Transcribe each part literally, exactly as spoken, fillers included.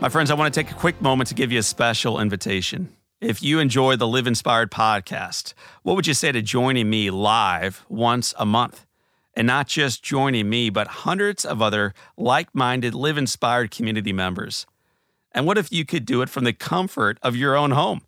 My friends, I want to take a quick moment to give you a special invitation. If you enjoy the Live Inspired Podcast, what would you say to joining me live once a month? And not just joining me, but hundreds of other like-minded Live Inspired community members. And what if you could do it from the comfort of your own home?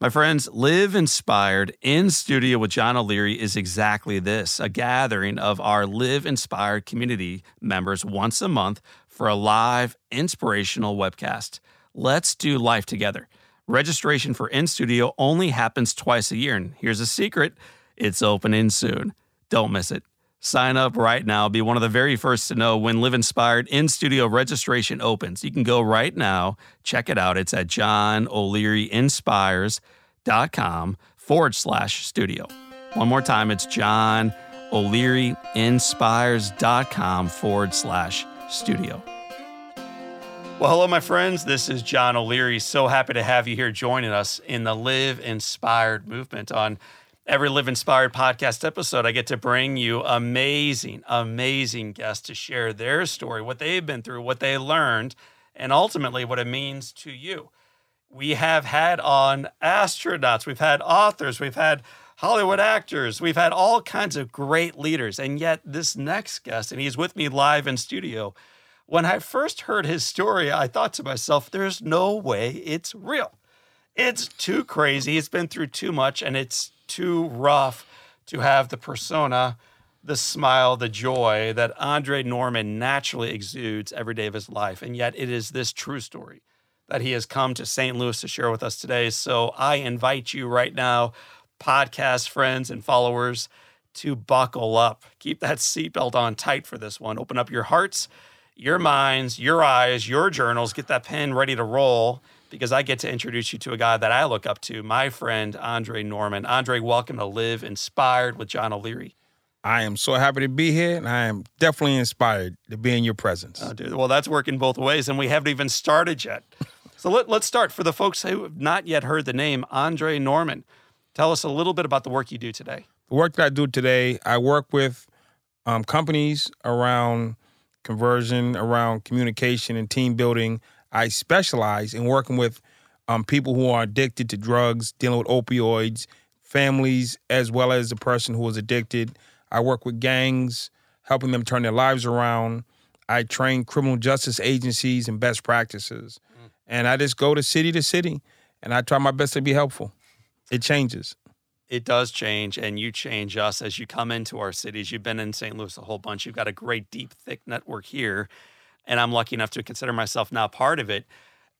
My friends, Live Inspired in Studio with John O'Leary is exactly this, a gathering of our Live Inspired community members once a month for a live, inspirational webcast. Let's do life together. Registration for In Studio only happens twice a year, and here's a secret, it's opening soon. Don't miss it. Sign up right now. Be one of the very first to know when Live Inspired In Studio registration opens. You can go right now, check it out. It's at John O'Leary Inspires dot com forward slash studio. One more time, it's John O'Leary Inspires dot com forward slash studio. Well, hello, my friends. This is John O'Leary. So happy to have you here joining us in the Live Inspired movement. On every Live Inspired podcast episode, I get to bring you amazing, amazing guests to share their story, what they've been through, what they learned, and ultimately what it means to you. We have had on astronauts, we've had authors, we've had Hollywood actors, we've had all kinds of great leaders. And yet this next guest, and he's with me live in studio, when I first heard his story, I thought to myself, there's no way it's real. It's too crazy. It's been through too much, and it's too rough to have the persona, the smile, the joy that Andre Norman naturally exudes every day of his life. And yet it is this true story that he has come to Saint Louis to share with us today. So I invite you right now, podcast friends and followers, to buckle up. Keep that seatbelt on tight for this one. Open up your hearts, your minds, your eyes, your journals. Get that pen ready to roll, because I get to introduce you to a guy that I look up to, my friend, Andre Norman. Andre, welcome to Live Inspired with John O'Leary. I am so happy to be here, and I am definitely inspired to be in your presence. Oh, dude. Well, that's working both ways, and we haven't even started yet. So let, let's start. For the folks who have not yet heard the name, Andre Norman, tell us a little bit about the work you do today. The work that I do today, I work with um, companies around conversion, around communication and team building. I specialize in working with um, people who are addicted to drugs, dealing with opioids, families, as well as the person who is addicted. I work with gangs, helping them turn their lives around. I train criminal justice agencies and best practices. Mm. And I just go to city to city, and I try my best to be helpful. It changes. It does change, and you change us as you come into our cities. You've been in Saint Louis a whole bunch. You've got a great, deep, thick network here, and I'm lucky enough to consider myself now part of it.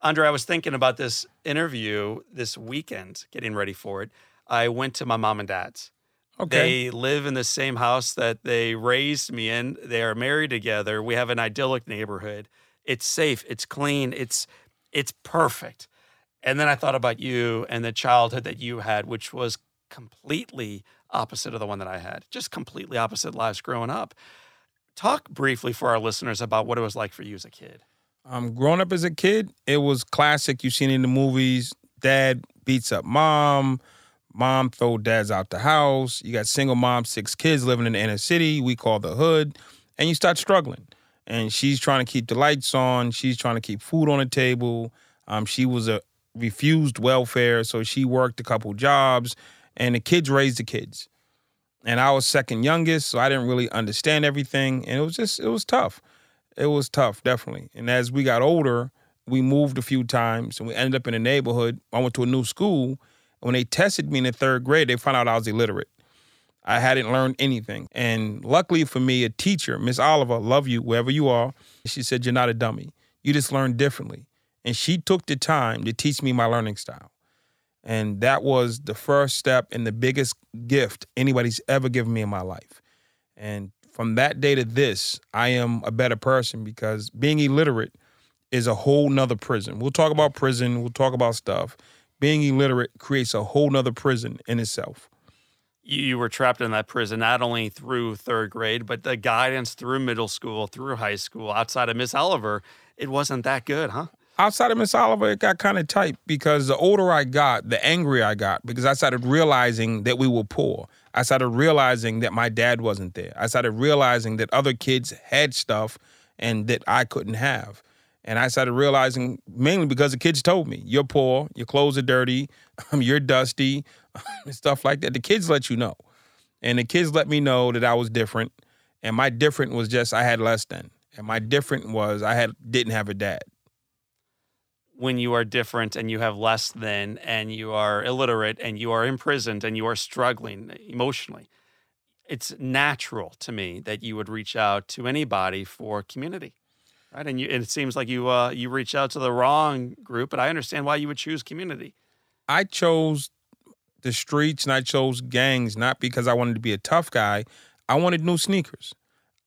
Andre, I was thinking about this interview this weekend, getting ready for it. I went to my mom and dad's. Okay. They live in the same house that they raised me in. They are married together. We have an idyllic neighborhood. It's safe. It's clean. It's it's perfect. And then I thought about you and the childhood that you had, which was completely opposite of the one that I had. Just completely opposite lives growing up. Talk briefly for our listeners about what it was like for you as a kid. Um, growing up as a kid, it was classic. You've seen it in the movies. Dad beats up mom. Mom throw dads out the house. You got single mom, six kids living in the inner city. We call the hood. And you start struggling. And she's trying to keep the lights on. She's trying to keep food on the table. Um, she was a refused welfare, so she worked a couple jobs. And the kids raised the kids. And I was second youngest, so I didn't really understand everything. And it was just, it was tough. It was tough, definitely. And as we got older, we moved a few times, and we ended up in a neighborhood. I went to a new school. And when they tested me in the third grade, they found out I was illiterate. I hadn't learned anything. And luckily for me, a teacher, Miss Oliver, love you, wherever you are, she said, you're not a dummy. You just learn differently. And she took the time to teach me my learning style. And that was the first step and the biggest gift anybody's ever given me in my life. And from that day to this, I am a better person, because being illiterate is a whole nother prison. We'll talk about prison. We'll talk about stuff. being illiterate creates a whole nother prison in itself. You were trapped in that prison not only through third grade, but the guidance through middle school, through high school, outside of Miss Oliver, it wasn't that good, huh? Outside of Miss Oliver, it got kind of tight because the older I got, the angrier I got, because I started realizing that we were poor. I started realizing that my dad wasn't there. I started realizing that other kids had stuff and that I couldn't have. And I started realizing, mainly because the kids told me, you're poor, your clothes are dirty, you're dusty, and stuff like that. The kids let you know. And the kids let me know that I was different. And my different was just I had less than. And my different was I had didn't have a dad. When you are different and you have less than and you are illiterate and you are imprisoned and you are struggling emotionally, it's natural to me that you would reach out to anybody for community, right? And, you, and it seems like you uh, you reach out to the wrong group, but I understand why you would choose community. I chose the streets and I chose gangs not because I wanted to be a tough guy. I wanted new sneakers.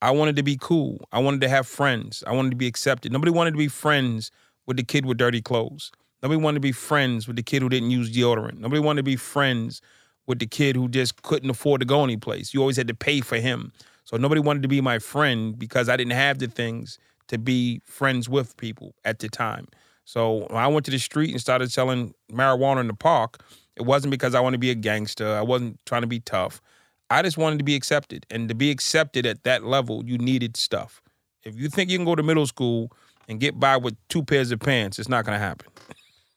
I wanted to be cool. I wanted to have friends. I wanted to be accepted. Nobody wanted to be friends with the kid with dirty clothes. Nobody wanted to be friends with the kid who didn't use deodorant. Nobody wanted to be friends with the kid who just couldn't afford to go anyplace. You always had to pay for him. So nobody wanted to be my friend because I didn't have the things to be friends with people at the time. So when I went to the street and started selling marijuana in the park, it wasn't because I wanted to be a gangster. I wasn't trying to be tough. I just wanted to be accepted. And to be accepted at that level, you needed stuff. If you think you can go to middle school and get by with two pairs of pants, it's not going to happen.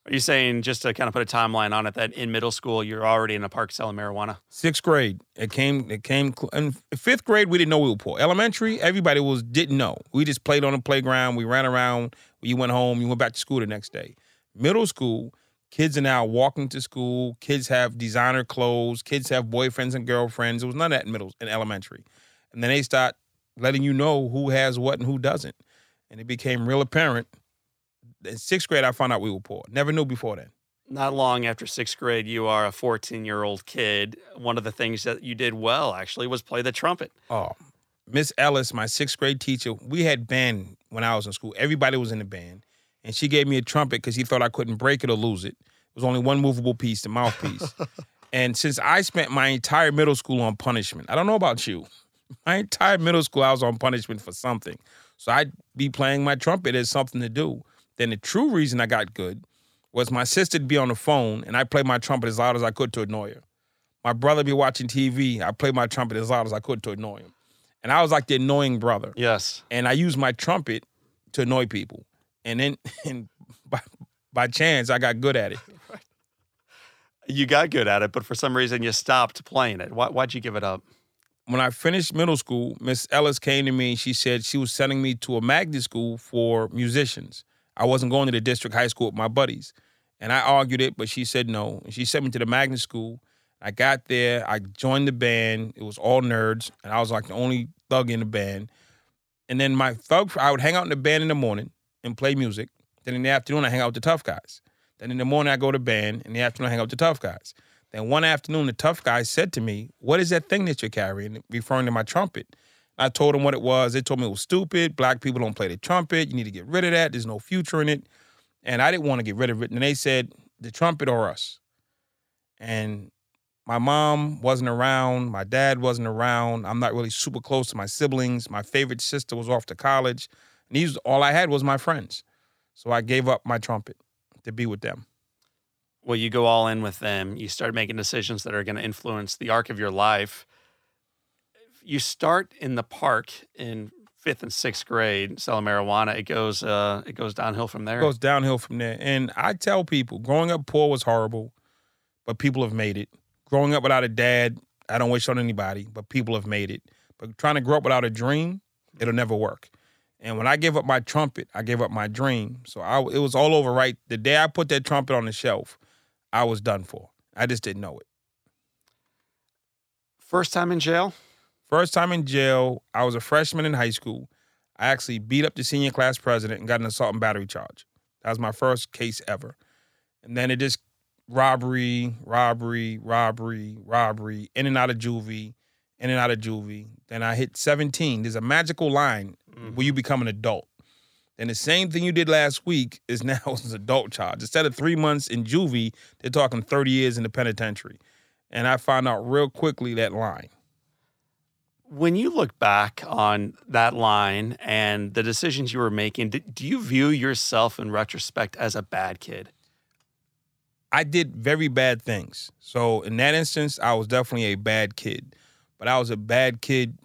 Are you saying, just to kind of put a timeline on it, that in middle school, you're already in a park selling marijuana? Sixth grade. It came, it came, in fifth grade, we didn't know we were poor. Elementary, everybody was, didn't know. We just played on the playground. We ran around. You went home. You went back to school the next day. Middle school, kids are now walking to school. Kids have designer clothes. Kids have boyfriends and girlfriends. There was none of that in middle, in elementary. And then they start letting you know who has what and who doesn't. And it became real apparent. In sixth grade, I found out we were poor. Never knew before then. Not long after sixth grade, you are a fourteen-year-old kid. One of the things that you did well, actually, was play the trumpet. Oh, Miss Ellis, my sixth grade teacher, we had band when I was in school. Everybody was in the band. And she gave me a trumpet because she thought I couldn't break it or lose it. It was only one movable piece, the mouthpiece. And since I spent my entire middle school on punishment, I don't know about you, my entire middle school, I was on punishment for something. So I'd be playing my trumpet as something to do. Then the true reason I got good was my sister'd be on the phone and I'd play my trumpet as loud as I could to annoy her. My brother'd be watching T V. I played my trumpet as loud as I could to annoy him. And I was like the annoying brother. Yes. And I used my trumpet to annoy people. And then and by, by chance, I got good at it. Right. You got good at it, but for some reason you stopped playing it. Why, why'd you give it up? When I finished middle school, Miss Ellis came to me and she said she was sending me to a magnet school for musicians. I wasn't going to the district high school with my buddies. And I argued it, but she said no. And she sent me to the magnet school. I got there. I joined the band. It was all nerds. And I was like the only thug in the band. And then my thug, I would hang out in the band in the morning and play music. Then in the afternoon, I hang out with the tough guys. Then in the morning, I go to band. In the afternoon, I hang out with the tough guys. Then one afternoon, the tough guy said to me, what is that thing that you're carrying, referring to my trumpet? I told him what it was. They told me it was stupid. Black people don't play the trumpet. You need to get rid of that. There's no future in it. And I didn't want to get rid of it. And they said, the trumpet or us. And my mom wasn't around. My dad wasn't around. I'm not really super close to my siblings. My favorite sister was off to college. And these, all I had was my friends. So I gave up my trumpet to be with them. Well, you go all in with them. You start making decisions that are going to influence the arc of your life. You start in the park in fifth and sixth grade selling marijuana. It goes, uh, it goes downhill from there. It goes downhill from there. And I tell people, growing up poor was horrible, but people have made it. Growing up without a dad, I don't wish on anybody, but people have made it. But trying to grow up without a dream, it'll never work. And when I gave up my trumpet, I gave up my dream. So I, it was all over, right? The day I put that trumpet on the shelf, I was done for. I just didn't know it. First time in jail? First time in jail. I was a freshman in high school. I actually beat up the senior class president and got an assault and battery charge. That was my first case ever. And then it just robbery, robbery, robbery, robbery, in and out of juvie, in and out of juvie. Then I hit seventeen. There's a magical line mm-hmm. where you become an adult. And the same thing you did last week is now an adult charge. Instead of three months in juvie, they're talking thirty years in the penitentiary. And I found out real quickly that line. When you look back on that line and the decisions you were making, did, do you view yourself in retrospect as a bad kid? I did very bad things. So in that instance, I was definitely a bad kid. But I was a bad kid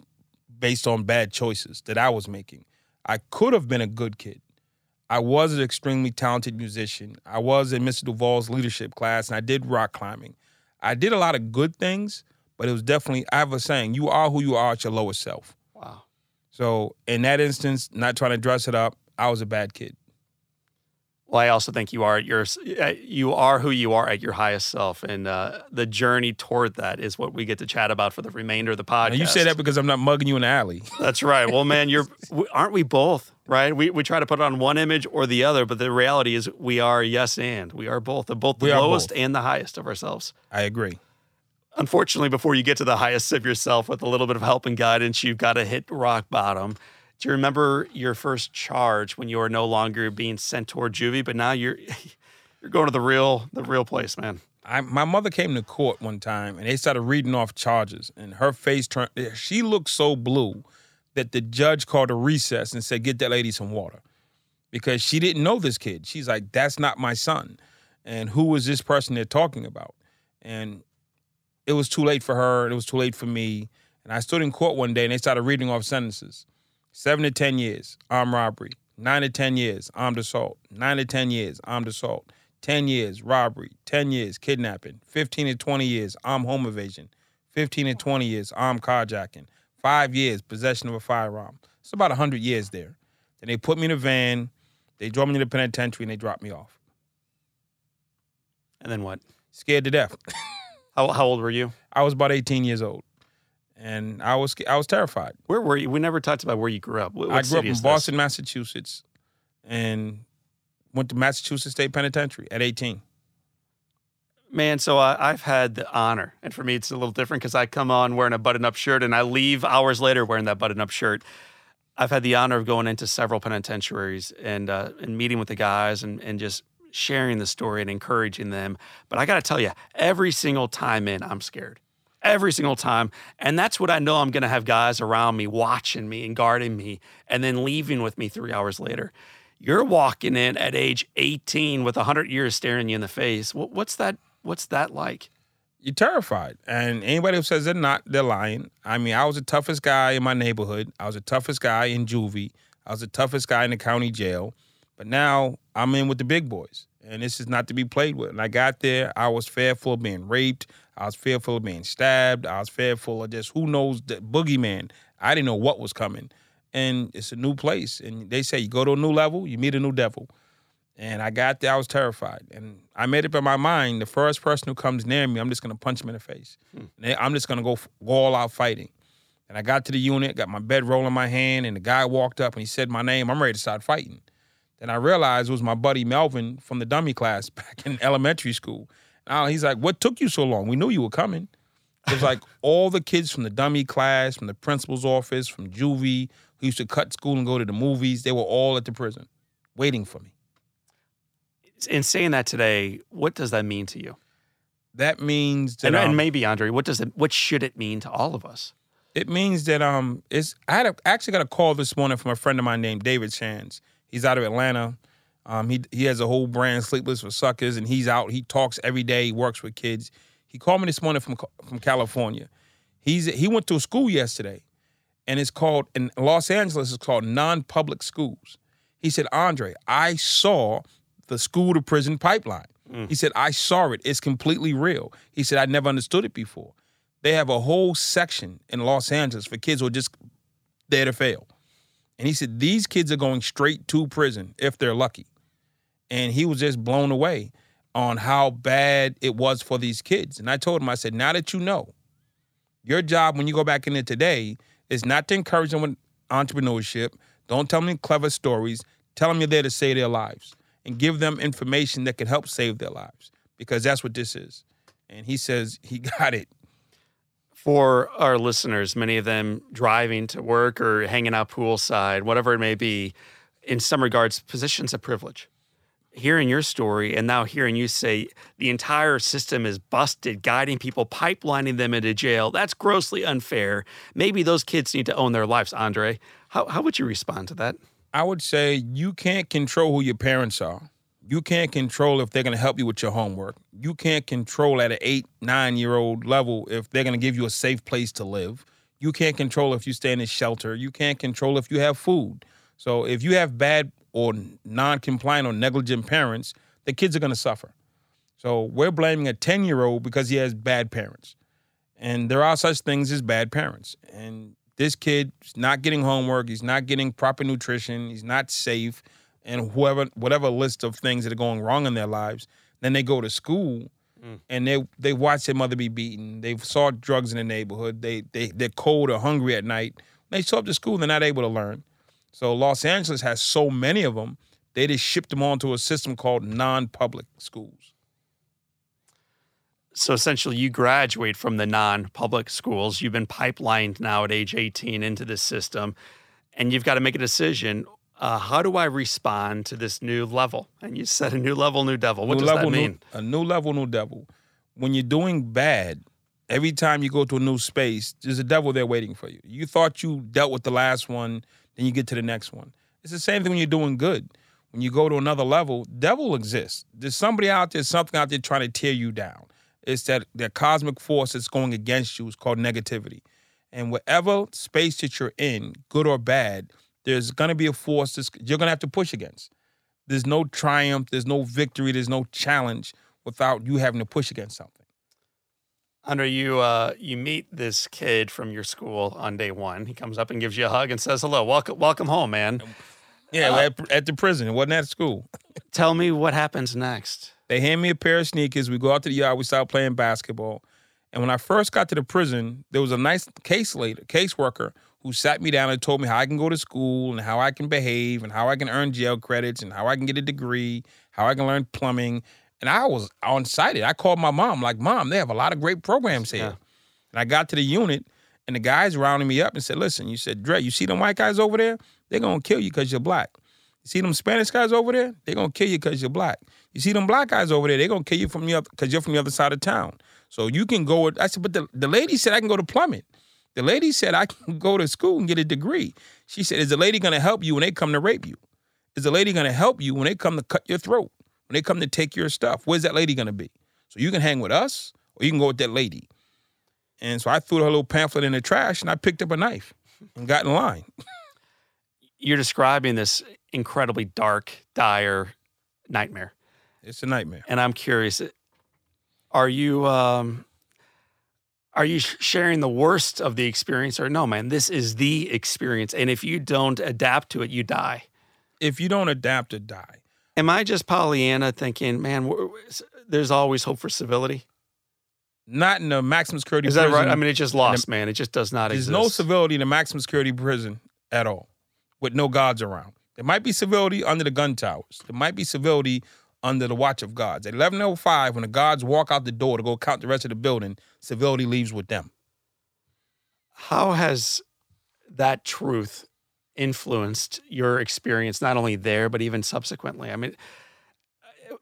based on bad choices that I was making. I could have been a good kid. I was an extremely talented musician. I was in Mister Duvall's leadership class, and I did rock climbing. I did a lot of good things, but it was definitely, I have a saying, you are who you are at your lowest self. Wow. So in that instance, not trying to dress it up, I was a bad kid. Well, I also think you are at your, you are who you are at your highest self, and uh, the journey toward that is what we get to chat about for the remainder of the podcast. Now you say that because I'm not mugging you in the alley. That's right. Well, man, you're aren't we both, right? We we try to put on one image or the other, but the reality is we are yes and. We are both, both the lowest both. And the highest of ourselves. I agree. Unfortunately, before you get to the highest of yourself with a little bit of help and guidance, you've got to hit rock bottom. Do you remember your first charge when you were no longer being sent toward juvie, but now you're you're going to the real the real place, man? I, my mother came to court one time, and they started reading off charges, and her face turned. She looked so blue that the judge called a recess and said, "Get that lady some water," because she didn't know this kid. She's like, "That's not my son," and who is this person they're talking about? And it was too late for her, and it was too late for me. And I stood in court one day, and they started reading off sentences. Seven to ten years, armed robbery. Nine to ten years, armed assault. Nine to ten years, armed assault. Ten years, robbery. Ten years, kidnapping. Fifteen to twenty years, armed home invasion. Fifteen to twenty years, armed carjacking. Five years, possession of a firearm. It's about a hundred years there. Then they put me in a van, they drove me to the penitentiary, and they dropped me off. And then what? Scared to death. how, how old were you? I was about eighteen years old. And I was I was terrified. Where were you? We never talked about where you grew up. What, what I grew up in Boston, this? Massachusetts, and went to Massachusetts State Penitentiary at eighteen. Man, so uh, I've had the honor. And for me, it's a little different because I come on wearing a button-up shirt, and I leave hours later wearing that button-up shirt. I've had the honor of going into several penitentiaries and uh, and meeting with the guys and, and just sharing the story and encouraging them. But I got to tell you, every single time in, I'm scared. Every single time. And that's what I know I'm going to have guys around me watching me and guarding me and then leaving with me three hours later. You're walking in at age eighteen with one hundred years staring you in the face. What's that, what's that like? You're terrified. And anybody who says they're not, they're lying. I mean, I was the toughest guy in my neighborhood. I was the toughest guy in juvie. I was the toughest guy in the county jail. But now I'm in with the big boys. And this is not to be played with. And I got there, I was fearful of being raped. I was fearful of being stabbed. I was fearful of just who knows the boogeyman. I didn't know what was coming. And it's a new place. And they say you go to a new level, you meet a new devil. And I got there, I was terrified. And I made up in my mind, the first person who comes near me, I'm just going to punch him in the face. Hmm. And I'm just going to go, go all out fighting. And I got to the unit, got my bedroll in my hand, and the guy walked up and he said my name. I'm ready to start fighting. Then I realized it was my buddy Melvin from the dummy class back in elementary school. And he's like, "What took you so long? We knew you were coming." It was like all the kids from the dummy class, from the principal's office, from juvie, who used to cut school and go to the movies, they were all at the prison waiting for me. In saying that today, what does that mean to you? That means that— And, um, and maybe, Andre, what does it, what should it mean to all of us? It means that um, it's. I had a, actually got a call this morning from a friend of mine named David Shands. He's out of Atlanta. Um, he he has a whole brand, Sleepless for Suckers, and he's out. He talks every day. He works with kids. He called me this morning from from California. He's he went to a school yesterday, and it's called, in Los Angeles, it's called non-public schools. He said, "Andre, I saw the school-to-prison pipeline." Mm. He said, "I saw it. It's completely real." He said, "I never understood it before." They have a whole section in Los Angeles for kids who are just there to fail. And he said, these kids are going straight to prison if they're lucky. And he was just blown away on how bad it was for these kids. And I told him, I said, now that you know, your job when you go back in there today is not to encourage them with entrepreneurship. Don't tell them clever stories. Tell them you're there to save their lives and give them information that can help save their lives, because that's what this is. And he says he got it. For our listeners, many of them driving to work or hanging out poolside, whatever it may be, in some regards, positions of privilege. Hearing your story and now hearing you say the entire system is busted, guiding people, pipelining them into jail, that's grossly unfair. Maybe those kids need to own their lives, Andre. How how would you respond to that? I would say you can't control who your parents are. You can't control if they're going to help you with your homework. You can't control at an eight, nine-year-old level if they're going to give you a safe place to live. You can't control if you stay in a shelter. You can't control if you have food. So if you have bad or non-compliant or negligent parents, the kids are going to suffer. So we're blaming a ten-year-old because he has bad parents. And there are such things as bad parents. And this kid's not getting homework. He's not getting proper nutrition. He's not safe. And whoever, whatever list of things that are going wrong in their lives, then they go to school mm. and they they watch their mother be beaten. They saw drugs in the neighborhood. They, they, they're cold or hungry at night. They show up to school, they're not able to learn. So Los Angeles has so many of them, they just shipped them onto a system called non-public schools. So essentially you graduate from the non-public schools. You've been pipelined now at age eighteen into this system, and you've got to make a decision. Uh, how do I respond to this new level? And you said a new level, new devil. What new does level, that mean? New, a new level, new devil. When you're doing bad, every time you go to a new space, there's a devil there waiting for you. You thought you dealt with the last one, then you get to the next one. It's the same thing when you're doing good. When you go to another level, devil exists. There's somebody out there, something out there trying to tear you down. It's that, that cosmic force that's going against you. It's called negativity. And whatever space that you're in, good or bad, there's going to be a force that's, you're going to have to push against. There's no triumph. There's no victory. There's no challenge without you having to push against something. Andre, you uh, you meet this kid from your school on day one. He comes up and gives you a hug and says, hello, welcome welcome home, man. Yeah, uh, at, at the prison. It wasn't at school. Tell me what happens next. They hand me a pair of sneakers. We go out to the yard. We start playing basketball. And when I first got to the prison, there was a nice case lady, caseworker, who sat me down and told me how I can go to school and how I can behave and how I can earn jail credits and how I can get a degree, how I can learn plumbing. And I was on sighted. I called my mom, like, Mom, they have a lot of great programs here. Yeah. And I got to the unit, and the guys rounded me up and said, listen, you said, Dre, you see them white guys over there? They're going to kill you because you're black. You see them Spanish guys over there? They're going to kill you because you're black. You see them black guys over there? They're going to kill you from the other because you're from the other side of town. So you can go. I said, but the, the lady said I can go to plumbing. The lady said I can go to school and get a degree. She said, is the lady going to help you when they come to rape you? Is the lady going to help you when they come to cut your throat? When they come to take your stuff? Where's that lady going to be? So you can hang with us or you can go with that lady. And so I threw her little pamphlet in the trash and I picked up a knife and got in line. You're describing this incredibly dark, dire nightmare. It's a nightmare. And I'm curious, are you... Um... Are you sharing the worst of the experience or no, man, this is the experience. And if you don't adapt to it, you die. If you don't adapt to die. Am I just Pollyanna thinking, man, there's always hope for civility? Not in the maximum security prison. Is that prison, right? I mean, it's just lost, the, man. It just does not there's exist. There's no civility in the maximum security prison at all with no guards around. There might be civility under the gun towers. There might be civility under the watch of guards. At eleven oh five, when the guards walk out the door to go count the rest of the building, civility leaves with them. How has that truth influenced your experience, not only there, but even subsequently? I mean,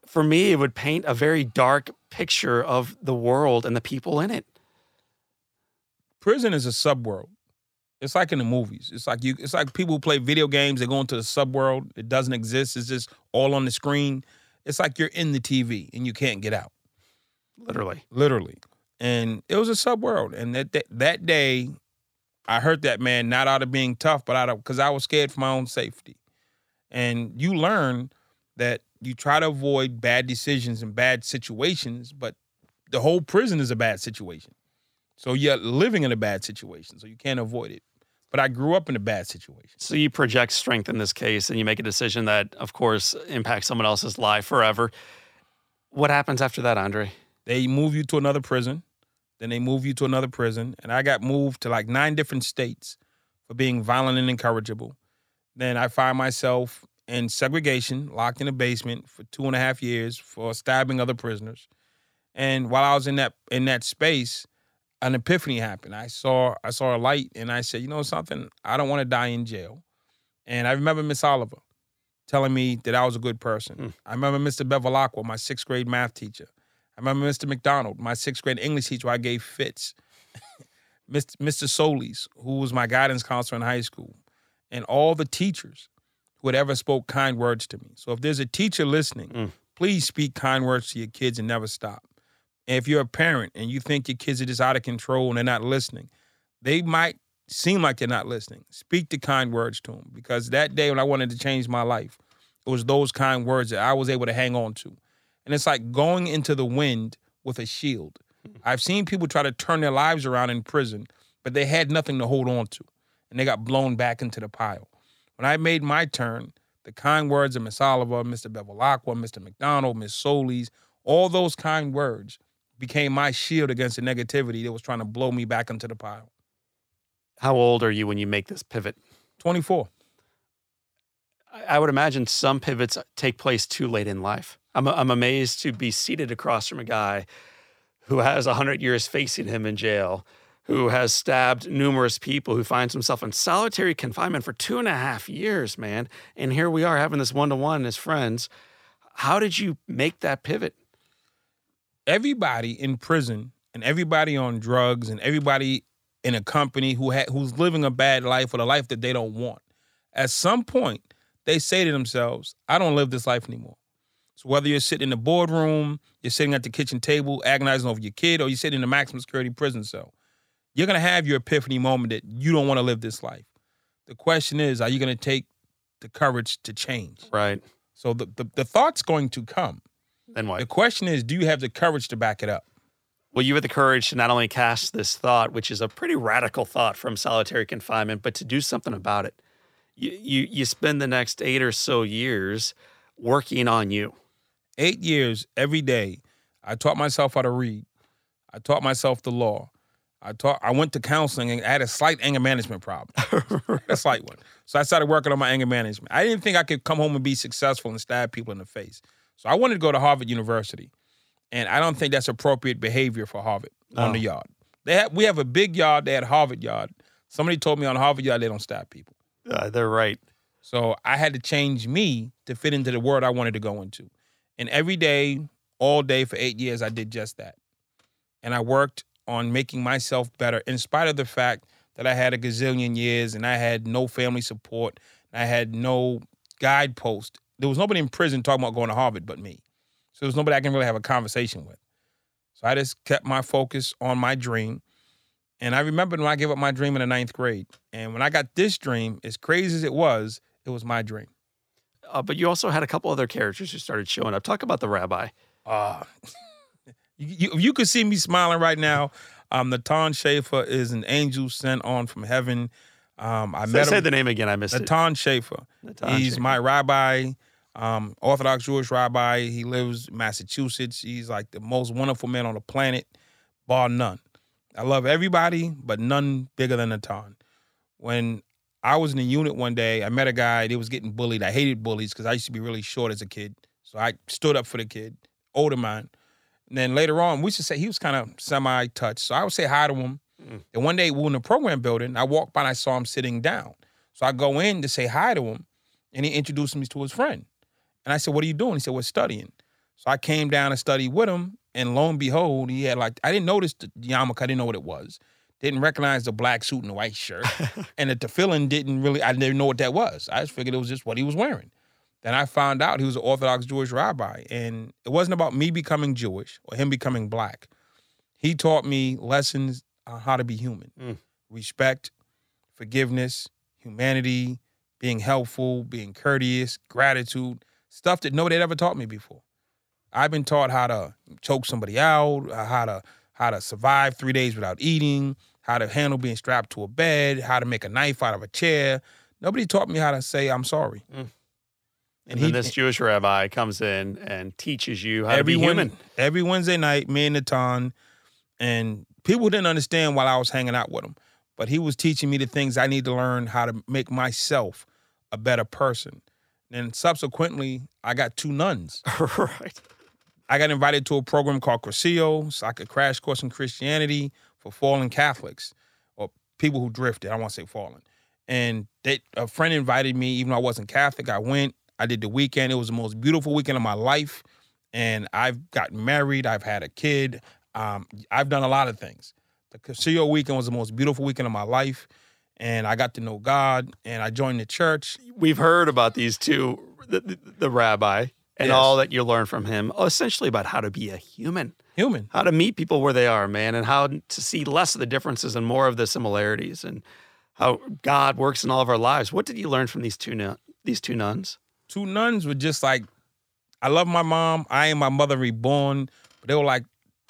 for me, it would paint a very dark picture of the world and the people in it. Prison is a subworld. It's like in the movies. It's like you. It's like people who play video games, they go into the subworld. It doesn't exist. It's just all on the screen. It's like you're in the T V and you can't get out. Literally. Literally. And it was a subworld. And that, that that day, I hurt that man, not out of being tough, but out of, because I was scared for my own safety. And you learn that you try to avoid bad decisions and bad situations, but the whole prison is a bad situation. So you're living in a bad situation, so you can't avoid it. But I grew up in a bad situation. So you project strength in this case and you make a decision that, of course, impacts someone else's life forever. What happens after that, Andre? They move you to another prison. Then they move you to another prison. And I got moved to like nine different states for being violent and incorrigible. Then I find myself in segregation, locked in a basement for two and a half years for stabbing other prisoners. And while I was in that in that space, an epiphany happened. I saw I saw a light and I said, you know something? I don't want to die in jail. And I remember Miss Oliver. telling me that I was a good person. Mm. I remember Mister Bevilacqua, my sixth grade math teacher. I remember Mister McDonald, my sixth grade English teacher who I gave fits. Mister Solis, who was my guidance counselor in high school. And all the teachers who had ever spoke kind words to me. So if there's a teacher listening, mm. please speak kind words to your kids and never stop. And if you're a parent and you think your kids are just out of control and they're not listening, they might seem like they're not listening. Speak the kind words to them, because that day when I wanted to change my life, it was those kind words that I was able to hang on to. And it's like going into the wind with a shield. I've seen people try to turn their lives around in prison, but they had nothing to hold on to, and they got blown back into the pile. When I made my turn, the kind words of Miss Oliver, Mister Bevilacqua, Mister McDonald, Miss Solis, all those kind words became my shield against the negativity that was trying to blow me back into the pile. How old are you when you make this pivot? twenty-four. I would imagine some pivots take place too late in life. I'm I'm amazed to be seated across from a guy who has one hundred years facing him in jail, who has stabbed numerous people, who finds himself in solitary confinement for two and a half years, man. And here we are having this one-to-one as friends. How did you make that pivot? Everybody in prison and everybody on drugs and everybody in a company who ha- who's living a bad life or the life that they don't want, at some point, they say to themselves, I don't live this life anymore. So whether you're sitting in the boardroom, you're sitting at the kitchen table agonizing over your kid, or you're sitting in the maximum security prison cell, you're going to have your epiphany moment that you don't want to live this life. The question is, are you going to take the courage to change? Right. So the, the, the thought's going to come. Then what? The question is, do you have the courage to back it up? Well, you had the courage to not only cast this thought, which is a pretty radical thought from solitary confinement, but to do something about it. You you, you spend the next eight or so years working on you. Eight years every day. I taught myself how to read. I taught myself the law. I taught. I went to counseling and I had a slight anger management problem. A slight one. So I started working on my anger management. I didn't think I could come home and be successful and stab people in the face. So I wanted to go to Harvard University, and I don't think that's appropriate behavior for Harvard on oh. the yard. They have, we have a big yard. They had Harvard Yard. Somebody told me on Harvard Yard they don't stab people. Uh, they're right. So I had to change me to fit into the world I wanted to go into. And every day, all day for eight years, I did just that. And I worked on making myself better in spite of the fact that I had a gazillion years and I had no family support. And I had no guidepost. There was nobody in prison talking about going to Harvard but me. So there was nobody I can really have a conversation with. So I just kept my focus on my dream. And I remember when I gave up my dream in the ninth grade. And when I got this dream, as crazy as it was, it was my dream. Uh, but you also had a couple other characters who started showing up. Talk about the rabbi. Uh, you, you, you could see me smiling right now. Um, Natan Schaefer is an angel sent on from heaven. Um, I so met say him. the name again. I missed Natan it. Schaefer. Natan He's Schaefer. my rabbi, um, Orthodox Jewish rabbi. He lives in Massachusetts. He's like the most wonderful man on the planet, bar none. I love everybody, but none bigger than Natan. When I was in a unit one day, I met a guy that was getting bullied. I hated bullies because I used to be really short as a kid. So I stood up for the kid, older mine. And then later on, we used to say he was kind of semi-touched. So I would say hi to him. Mm. And one day we were in the program building. I walked by and I saw him sitting down. So I go in to say hi to him, and he introduced me to his friend. And I said, what are you doing? He said, we're studying. So I came down and studied with him, and lo and behold, he had like, I didn't notice the yarmulke. I didn't know what it was. Didn't recognize the black suit and the white shirt. And the tefillin didn't really, I didn't know what that was. I just figured it was just what he was wearing. Then I found out he was an Orthodox Jewish rabbi, and it wasn't about me becoming Jewish or him becoming black. He taught me lessons on how to be human. Mm. Respect, forgiveness, humanity, being helpful, being courteous, gratitude, stuff that nobody had ever taught me before. I've been taught how to choke somebody out, how to how to survive three days without eating, how to handle being strapped to a bed, how to make a knife out of a chair. Nobody taught me how to say, I'm sorry. Mm. And, and then he, this Jewish rabbi comes in and teaches you how every to be human. Every Wednesday night, me and Natan, and people didn't understand while I was hanging out with him, but he was teaching me the things I need to learn how to make myself a better person. And subsequently, I got two nuns. Right. I got invited to a program called Cursillo, so like a crash course in Christianity for fallen Catholics or people who drifted. I want to say fallen. And they, a friend invited me, even though I wasn't Catholic. I went. I did the weekend. It was the most beautiful weekend of my life. And I've gotten married. I've had a kid. Um, I've done a lot of things. The Cursillo weekend was the most beautiful weekend of my life. And I got to know God. And I joined the church. We've heard about these two, the, the, the rabbi and yes. all that you learned from him, essentially about how to be a human. Human. How to meet people where they are, man, and how to see less of the differences and more of the similarities and how God works in all of our lives. What did you learn from these two nun- these two nuns? Two nuns were just like, I love my mom. I am my mother reborn. But they were like,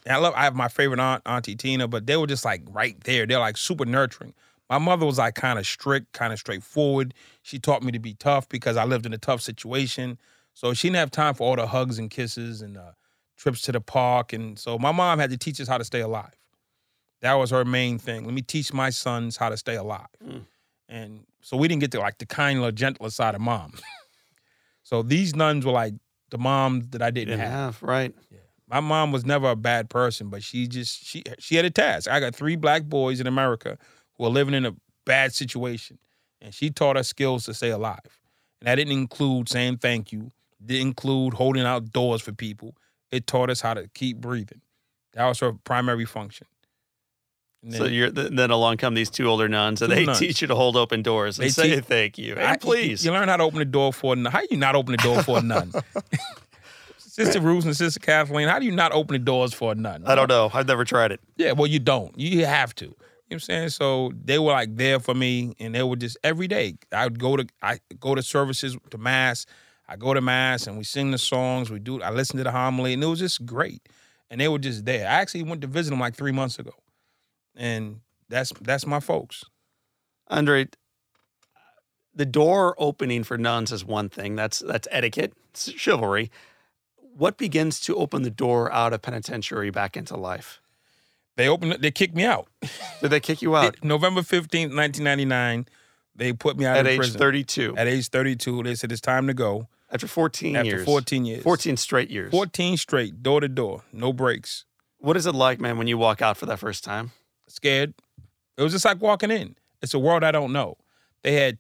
I love. I have my favorite aunt, Auntie Tina, but they were just like right there. They're like super nurturing. My mother was like kind of strict, kind of straightforward. She taught me to be tough because I lived in a tough situation. So she didn't have time for all the hugs and kisses and uh, trips to the park. And so my mom had to teach us how to stay alive. That was her main thing. Let me teach my sons how to stay alive. Mm. And so we didn't get to like the kinder, gentler side of mom. So these nuns were like the mom that I didn't, didn't have. have. Right. Yeah. My mom was never a bad person, but she just, she she had a task. I got three black boys in America who are living in a bad situation. And she taught us skills to stay alive. And that didn't include saying thank you. Didn't include holding out doors for people. It taught us how to keep breathing. That was her primary function. And then, so you're then along come these two older nuns, and they nuns. teach you to hold open doors and they say teach, thank you. And I, please, you learn how to open the door for a nun. How do you not open the door for a nun? Sister Ruth and Sister Kathleen, how do you not open the doors for a nun? I don't know. I've never tried it. Yeah, well, you don't. You have to. You know what I'm saying? So they were like there for me, and they were just every day. I would go to I go to services to mass. I go to mass and we sing the songs. We do. I listen to the homily, and it was just great. And they were just there. I actually went to visit them like three months ago, and that's that's my folks. Andre, the door opening for nuns is one thing. That's that's etiquette, it's chivalry. What begins to open the door out of penitentiary back into life? They opened. They kicked me out. Did they kick you out? It, November fifteenth, nineteen ninety-nine. They put me out of prison. At age thirty-two. At age thirty-two, they said it's time to go. After fourteen After years. After fourteen years. fourteen straight years. fourteen straight, door to door, no breaks. What is it like, man, when you walk out for that first time? Scared. It was just like walking in. It's a world I don't know. They had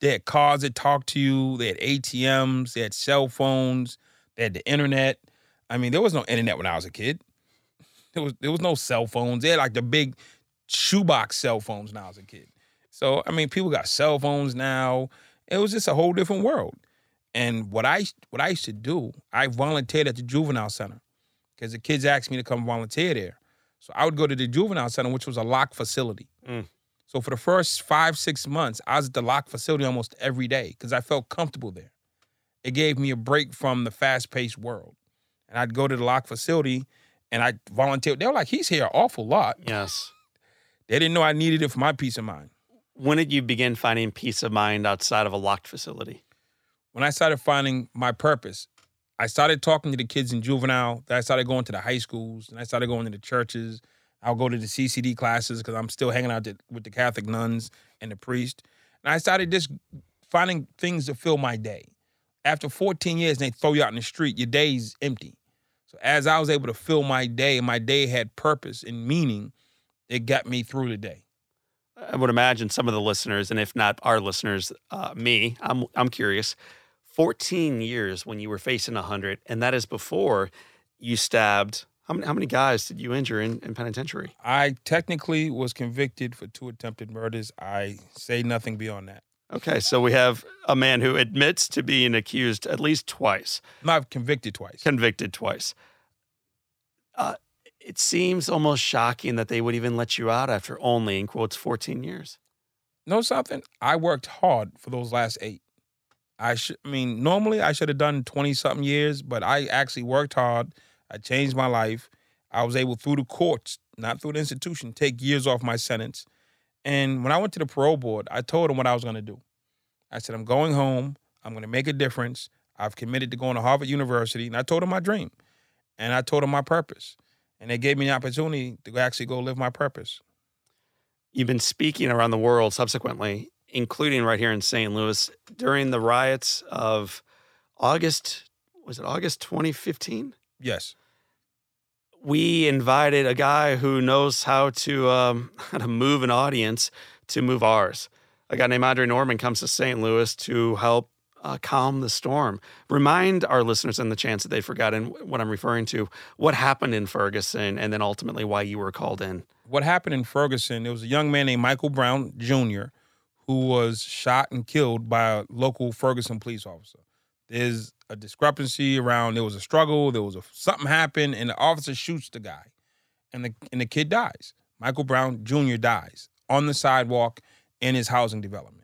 they had cars that talked to you. They had A T Ms. They had cell phones. They had the internet. I mean, there was no internet when I was a kid. There was there was no cell phones. They had like the big shoebox cell phones when I was a kid. So, I mean, people got cell phones now. It was just a whole different world. And what I what I used to do, I volunteered at the juvenile center because the kids asked me to come volunteer there. So I would go to the juvenile center, which was a locked facility. Mm. So for the first five, six months, I was at the locked facility almost every day because I felt comfortable there. It gave me a break from the fast-paced world. And I'd go to the locked facility, and I volunteered. They were like, he's here an awful lot. Yes. They didn't know I needed it for my peace of mind. When did you begin finding peace of mind outside of a locked facility? When I started finding my purpose, I started talking to the kids in juvenile. Then I started going to the high schools, and I started going to the churches. I'll go to the C C D classes because I'm still hanging out with the Catholic nuns and the priest. And I started just finding things to fill my day. After fourteen years, they throw you out in the street. Your day's empty. So as I was able to fill my day, and my day had purpose and meaning, it got me through the day. I would imagine some of the listeners, and if not our listeners, uh, me, I'm I'm curious, fourteen years when you were facing one hundred, and that is before you stabbed. How many, how many guys did you injure in, in penitentiary? I technically was convicted for two attempted murders. I say nothing beyond that. Okay, so we have a man who admits to being accused at least twice. Not convicted twice. Convicted twice. Uh It seems almost shocking that they would even let you out after only, in quotes, fourteen years. Know something? I worked hard for those last eight. I should, I mean, normally I should have done twenty-something years, but I actually worked hard. I changed my life. I was able, through the courts, not through the institution, take years off my sentence. And when I went to the parole board, I told them what I was going to do. I said, I'm going home. I'm going to make a difference. I've committed to going to Harvard University. And I told them my dream. And I told them my purpose. And they gave me an opportunity to actually go live my purpose. You've been speaking around the world subsequently, including right here in Saint Louis, during the riots of August, was it August twenty fifteen? Yes. We invited a guy who knows how to, um, how to move an audience to move ours. A guy named Andre Norman comes to Saint Louis to help uh, calm the storm. Remind our listeners, in the chance that they've forgotten what I'm referring to, what happened in Ferguson and then ultimately why you were called in. What happened in Ferguson, there was a young man named Michael Brown Junior who was shot and killed by a local Ferguson police officer. There's a discrepancy around, there was a struggle, there was a, something happened, and the officer shoots the guy, and the and the kid dies. Michael Brown Junior dies on the sidewalk in his housing development.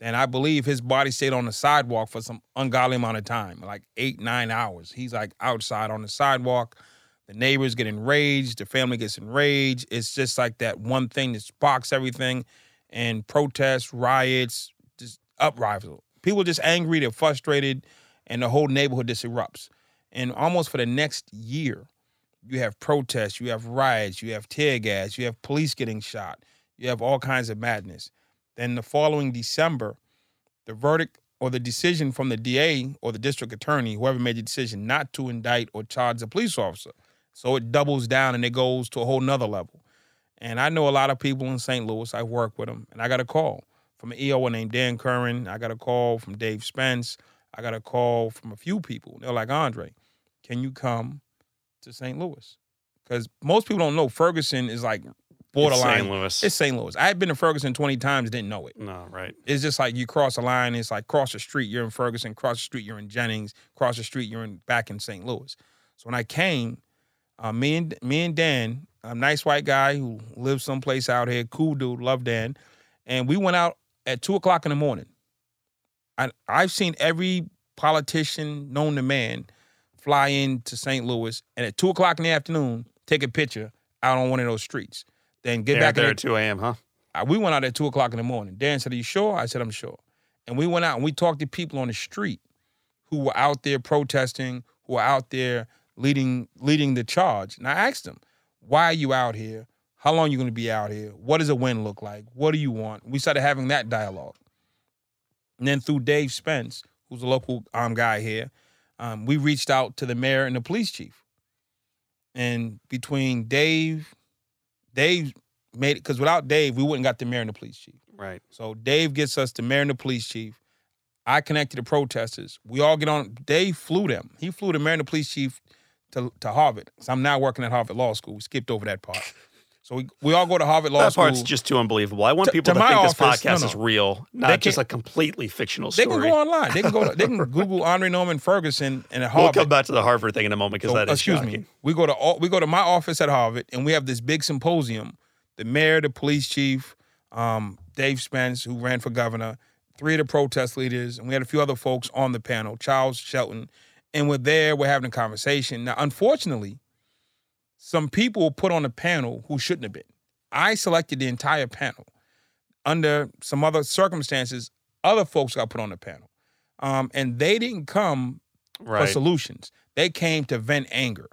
And I believe his body stayed on the sidewalk for some ungodly amount of time, like eight, nine hours. He's like outside on the sidewalk. The neighbors get enraged, the family gets enraged. It's just like that one thing that sparks everything, and protests, riots, just uprisal. People are just angry, they're frustrated, and the whole neighborhood just erupts. And almost for the next year, you have protests, you have riots, you have tear gas, you have police getting shot, you have all kinds of madness. Then the following December, the verdict or the decision from the D A or the district attorney, whoever made the decision not to indict or charge the police officer. So it doubles down and it goes to a whole nother level. And I know a lot of people in Saint Louis, I work with them, and I got a call from an E O named Dan Curran. I got a call from Dave Spence. I got a call from a few people. They're like, Andre, can you come to Saint Louis? Because most people don't know Ferguson is like borderline. It's Saint Louis. It's Saint Louis. I had been to Ferguson twenty times, didn't know it. No, right. It's just like you cross a line, it's like cross the street, you're in Ferguson, cross the street, you're in Jennings, cross the street, you're in back in Saint Louis. So when I came, uh, me and me and Dan, a nice white guy who lives someplace out here, cool dude, love Dan, and we went out at two o'clock in the morning. I, I've seen every politician known to man fly into Saint Louis and at two o'clock in the afternoon take a picture out on one of those streets. Then get They're back there at two a.m., huh? We went out at two o'clock in the morning. Dan said, are you sure? I said, I'm sure. And we went out and we talked to people on the street who were out there protesting, who were out there leading leading the charge. And I asked them, why are you out here? How long are you going to be out here? What does a win look like? What do you want? We started having that dialogue. And then through Dave Spence, who's a local um, guy here, um, we reached out to the mayor and the police chief. And between Dave, Dave made it, because without Dave, we wouldn't got the mayor and the police chief. Right. So Dave gets us the mayor and the police chief. I connected the protesters. We all get on. Dave flew them. He flew the mayor and the police chief to, to Harvard. So I'm now working at Harvard Law School. We skipped over that part. So we, we all go to Harvard Law that School. That part's just too unbelievable. I want to, people to, to think office, this podcast no, no. is real, not they just can, a completely fictional story. They can go online. They can go. To, they can Google Andre Norman Ferguson and at Harvard. We'll come back to the Harvard thing in a moment because so, that is excuse shocking. me. We go to all, we go to my office at Harvard and we have this big symposium. The mayor, the police chief, um, Dave Spence, who ran for governor, three of the protest leaders, and we had a few other folks on the panel, Charles Shelton, and we're there. We're having a conversation. Now, unfortunately, some people put on a panel who shouldn't have been. I selected the entire panel. Under some other circumstances, other folks got put on the panel. Um, and they didn't come right. for solutions. They came to vent anger.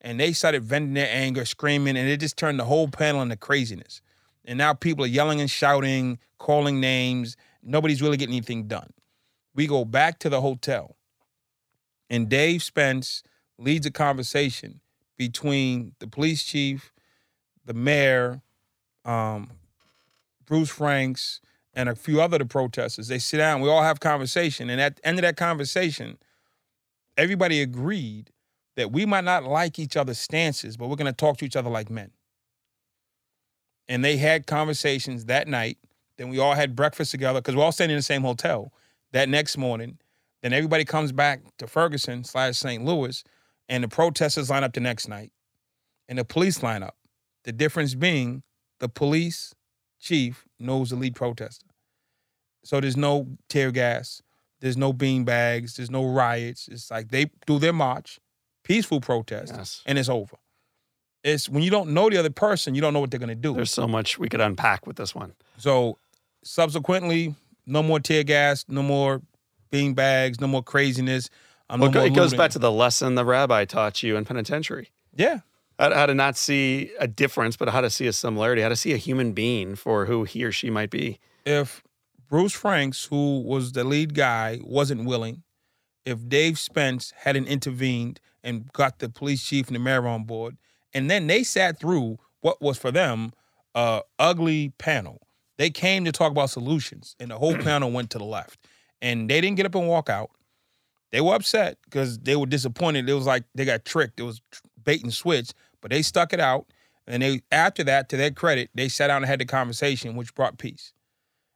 And they started venting their anger, screaming, and it just turned the whole panel into craziness. And now people are yelling and shouting, calling names. Nobody's really getting anything done. We go back to the hotel. And Dave Spence leads a conversation between the police chief, the mayor, um, Bruce Franks, and a few other the protesters. They sit down. We all have conversation. And at the end of that conversation, everybody agreed that we might not like each other's stances, but we're going to talk to each other like men. And they had conversations that night. Then we all had breakfast together because we're all staying in the same hotel that next morning. Then everybody comes back to Ferguson slash Saint Louis, and the protesters line up the next night, and the police line up. The difference being the police chief knows the lead protester. So there's no tear gas. There's no bean bags. There's no riots. It's like they do their march, peaceful protest, yes. and it's over. It's when you don't know the other person, you don't know what they're going to do. There's so much we could unpack with this one. So subsequently, no more tear gas, no more bean bags, no more craziness. Um, well, no it goes looting. back to the lesson the rabbi taught you in penitentiary. Yeah. How, how to not see a difference, but how to see a similarity, how to see a human being for who he or she might be. If Bruce Franks, who was the lead guy, wasn't willing, if Dave Spence hadn't intervened and got the police chief and the mayor on board, and then they sat through what was for them an ugly panel. They came to talk about solutions, and the whole panel went to the left. and they didn't get up and walk out. They were upset because they were disappointed. It was like they got tricked. It was bait and switch, but they stuck it out. And they, after that, to their credit, they sat down and had the conversation, which brought peace.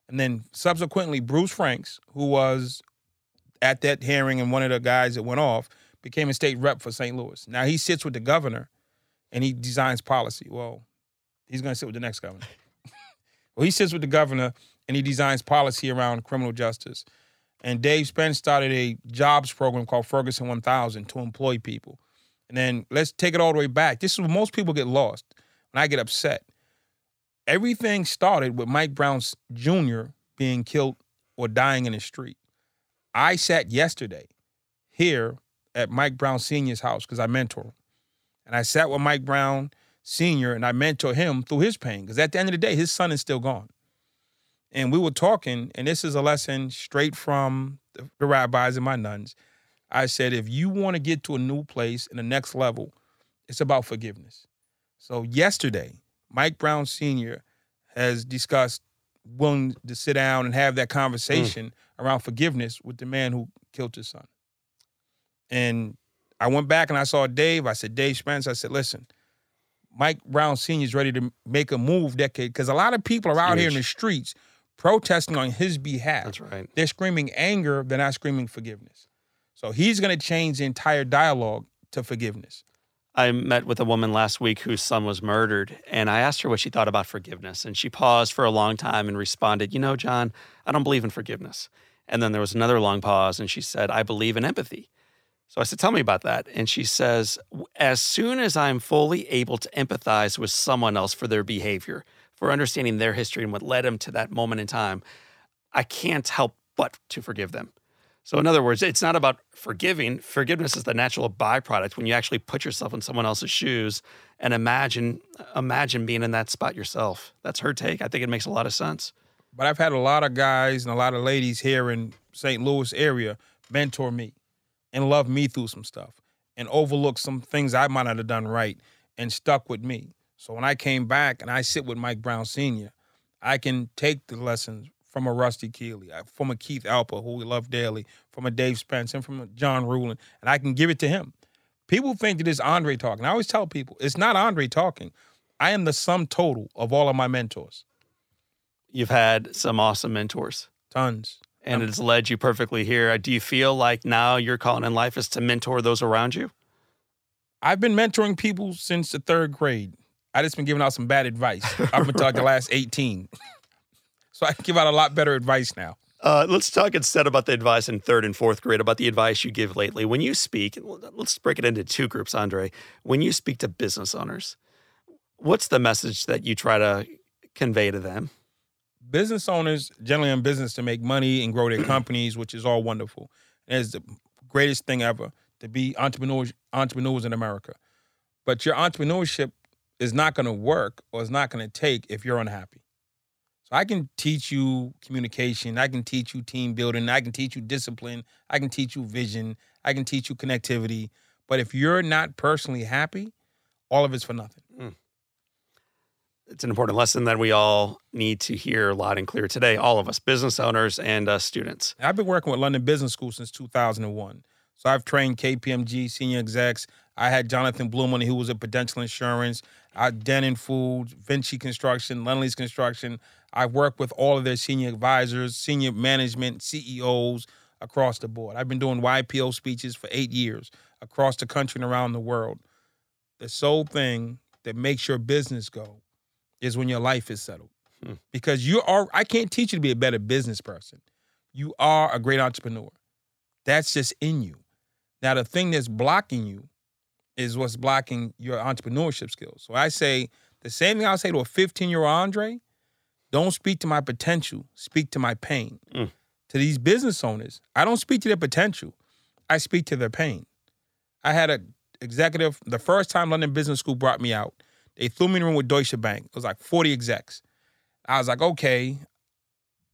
And then subsequently, Bruce Franks, who was at that hearing and one of the guys that went off, became a state rep for Saint Louis. Now he sits with the governor and he designs policy. Well, he's going to sit with the next governor. Well, he sits with the governor and he designs policy around criminal justice. And Dave Spence started a jobs program called Ferguson one thousand to employ people. And then let's take it all the way back. This is where most people get lost, and I get upset. Everything started with Mike Brown Junior being killed or dying in the street. I sat yesterday here at Mike Brown Senior's house because I mentor him. And I sat with Mike Brown Senior and I mentor him through his pain because at the end of the day, his son is still gone. And we were talking, and this is a lesson straight from the rabbis and my nuns. I said, if you want to get to a new place and the next level, it's about forgiveness. So yesterday, Mike Brown Senior has discussed willing to sit down and have that conversation mm. around forgiveness with the man who killed his son. And I went back and I saw Dave. I said, Dave Spence, I said, listen, Mike Brown Senior is ready to make a move decade because a lot of people are out here in the streets protesting on his behalf. That's right. They're screaming anger. They're not screaming forgiveness. So he's going to change the entire dialogue to forgiveness. I met with a woman last week whose son was murdered, and I asked her what she thought about forgiveness. And she paused for a long time and responded, you know, John, I don't believe in forgiveness. And then there was another long pause, and she said, I believe in empathy. So I said, tell me about that. And she says, as soon as I'm fully able to empathize with someone else for their behavior, for understanding their history and what led them to that moment in time, I can't help but to forgive them. So in other words, it's not about forgiving. Forgiveness is the natural byproduct when you actually put yourself in someone else's shoes and imagine imagine being in that spot yourself. That's her take. I think it makes a lot of sense. But I've had a lot of guys and a lot of ladies here in Saint Louis area mentor me and love me through some stuff and overlook some things I might not have done right and stuck with me. So when I came back and I sit with Mike Brown Senior, I can take the lessons from a Rusty Keeley, from a Keith Alper, who we love daily, from a Dave Spence, and from a John Rulin, and I can give it to him. People think that it's Andre talking. I always tell people, it's not Andre talking. I am the sum total of all of my mentors. You've had some awesome mentors. Tons. And it's led you perfectly here. Do you feel like now your calling in life is to mentor those around you? I've been mentoring people since the third grade. I just been giving out some bad advice up until like the last eighteen. So I can give out a lot better advice now. Uh, let's talk instead about the advice in third and fourth grade, about the advice you give lately. When you speak, let's break it into two groups, Andre. When you speak to business owners, what's the message that you try to convey to them? Business owners generally in business to make money and grow their companies, which is all wonderful. And it's the greatest thing ever to be entrepreneurs, entrepreneurs in America. But your entrepreneurship is not going to work or it's not going to take if you're unhappy. So I can teach you communication, I can teach you team building, I can teach you discipline, I can teach you vision, I can teach you connectivity. But if you're not personally happy, all of it's for nothing. Mm. It's an important lesson that we all need to hear loud and clear today, all of us, business owners and uh, students. I've been working with London Business School since two thousand one. So I've trained K P M G senior execs. I had Jonathan Blumen, who was at Prudential Insurance, I, Denon Foods, Vinci Construction, Lendlease Construction. I've worked with all of their senior advisors, senior management, C E Os across the board. I've been doing Y P O speeches for eight years across the country and around the world. The sole thing that makes your business go is when your life is settled. Hmm. Because you are, I can't teach you to be a better business person. You are a great entrepreneur. That's just in you. Now, the thing that's blocking you is what's blocking your entrepreneurship skills. So I say the same thing I say to a fifteen-year-old Andre, don't speak to my potential, speak to my pain. Mm. To these business owners, I don't speak to their potential, I speak to their pain. I had an executive, the first time London Business School brought me out, they threw me in a room with Deutsche Bank. It was like forty execs. I was like, okay,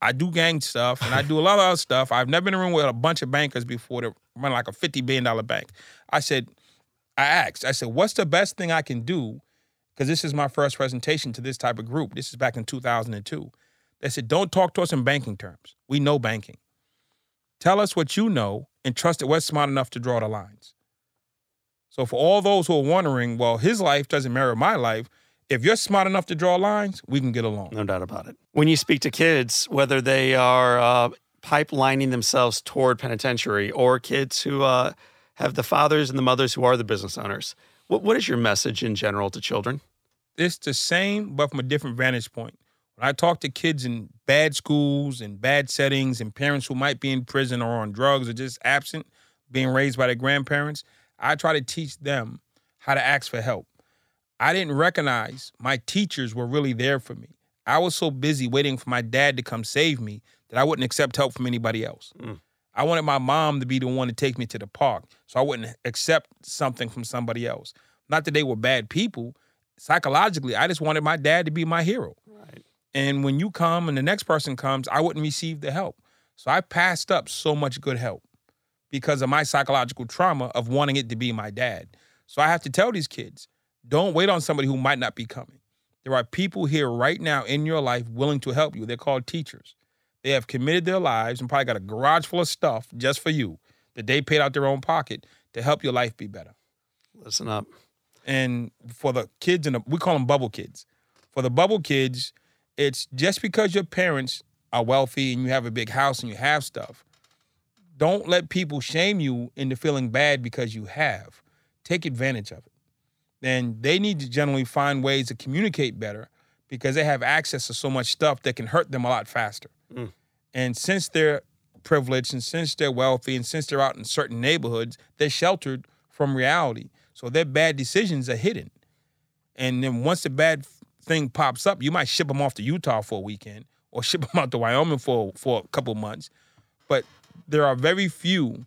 I do gang stuff and I do a lot of other stuff. I've never been in a room with a bunch of bankers before that run like a fifty billion dollars bank. I said, I asked, I said, what's the best thing I can do? Because this is my first presentation to this type of group. This is back in two thousand two. They said, don't talk to us in banking terms. We know banking. Tell us what you know and trust that we're smart enough to draw the lines. So for all those who are wondering, well, his life doesn't mirror my life, if you're smart enough to draw lines, we can get along. No doubt about it. When you speak to kids, whether they are uh, pipelining themselves toward penitentiary or kids who uh, have the fathers and the mothers who are the business owners, what, what is your message in general to children? It's the same, but from a different vantage point. When I talk to kids in bad schools and bad settings and parents who might be in prison or on drugs or just absent, being raised by their grandparents, I try to teach them how to ask for help. I didn't recognize my teachers were really there for me. I was so busy waiting for my dad to come save me that I wouldn't accept help from anybody else. Mm. I wanted my mom to be the one to take me to the park, so I wouldn't accept something from somebody else. Not that they were bad people. Psychologically, I just wanted my dad to be my hero. Right. And when you come and the next person comes, I wouldn't receive the help. So I passed up so much good help because of my psychological trauma of wanting it to be my dad. So I have to tell these kids, don't wait on somebody who might not be coming. There are people here right now in your life willing to help you. They're called teachers. They have committed their lives and probably got a garage full of stuff just for you that they paid out their own pocket to help your life be better. Listen up. And for the kids, in the, we call them bubble kids. For the bubble kids, it's just because your parents are wealthy and you have a big house and you have stuff, don't let people shame you into feeling bad because you have. Take advantage of it. And they need to generally find ways to communicate better because they have access to so much stuff that can hurt them a lot faster. Mm. And since they're privileged and since they're wealthy and since they're out in certain neighborhoods, they're sheltered from reality. So their bad decisions are hidden. And then once the bad thing pops up, you might ship them off to Utah for a weekend or ship them out to Wyoming for, for a couple months. But there are very few